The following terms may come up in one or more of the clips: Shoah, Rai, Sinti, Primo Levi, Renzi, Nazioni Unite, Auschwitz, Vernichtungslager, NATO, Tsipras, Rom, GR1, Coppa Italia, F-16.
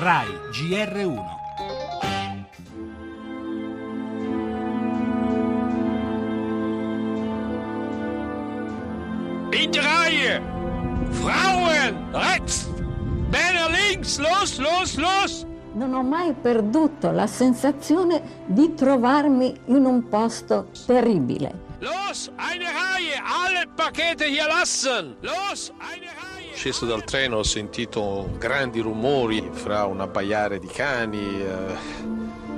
Rai GR1. Bitte Reihe! Frauen! Rechts! Männer links! Los, los, los! Non ho mai perduto la sensazione di trovarmi in un posto terribile. Los, eine Reihe, alle Pakete hier lassen! Los, eine Reihe! Sceso dal treno ho sentito grandi rumori, fra un abbaiare di cani,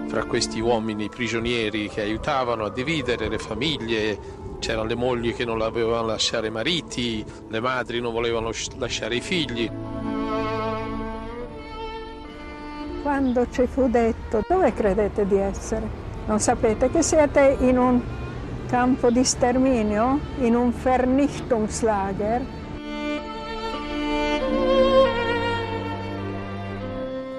fra questi uomini prigionieri che aiutavano a dividere le famiglie. C'erano le mogli che non volevano lasciare i mariti, le madri non volevano lasciare i figli. Quando ci fu detto, dove credete di essere? Non sapete che siete in un campo di sterminio, in un Vernichtungslager?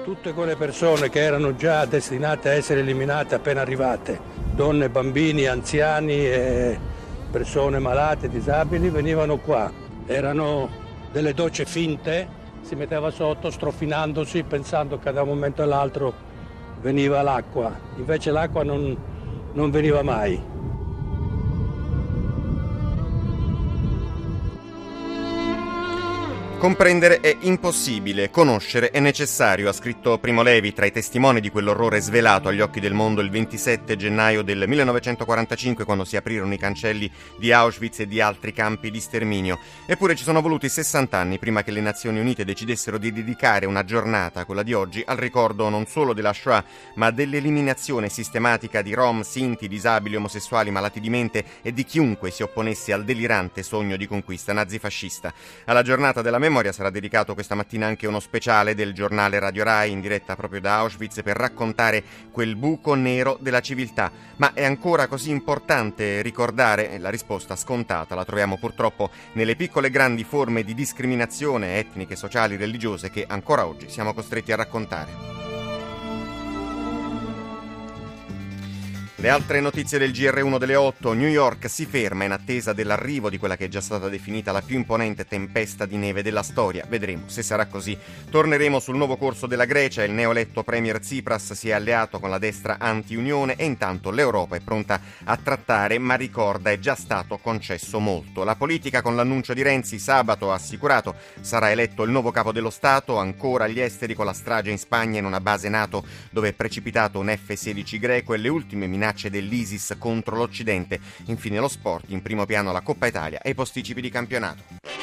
Tutte quelle persone che erano già destinate a essere eliminate appena arrivate, donne, bambini, anziani e persone malate, disabili, venivano qua. Erano delle docce finte. Si metteva sotto strofinandosi pensando che da un momento all'altro veniva l'acqua, invece l'acqua non veniva mai. Comprendere è impossibile, conoscere è necessario, ha scritto Primo Levi tra i testimoni di quell'orrore svelato agli occhi del mondo il 27 gennaio del 1945, quando si aprirono i cancelli di Auschwitz e di altri campi di sterminio. Eppure ci sono voluti 60 anni prima che le Nazioni Unite decidessero di dedicare una giornata, quella di oggi, al ricordo non solo della Shoah, ma dell'eliminazione sistematica di Rom, Sinti, disabili, omosessuali, malati di mente e di chiunque si opponesse al delirante sogno di conquista nazifascista. Alla giornata della memoria sarà dedicato questa mattina anche uno speciale del giornale Radio Rai in diretta proprio da Auschwitz per raccontare quel buco nero della civiltà. Ma è ancora così importante ricordare? La risposta scontata la troviamo purtroppo nelle piccole e grandi forme di discriminazione etniche, sociali, religiose che ancora oggi siamo costretti a raccontare. Le altre notizie del GR1 delle 8. New York si ferma in attesa dell'arrivo di quella che è già stata definita la più imponente tempesta di neve della storia. Vedremo se sarà così. Torneremo sul nuovo corso della Grecia. Il neoeletto premier Tsipras si è alleato con la destra anti-unione e intanto l'Europa è pronta a trattare, ma ricorda è già stato concesso molto. La politica con l'annuncio di Renzi sabato ha assicurato sarà eletto il nuovo capo dello Stato. Ancora agli esteri con la strage in Spagna in una base NATO dove è precipitato un F-16 greco e le ultime minacce dell'ISIS contro l'Occidente. Infine lo sport, in primo piano la Coppa Italia e i posticipi di campionato.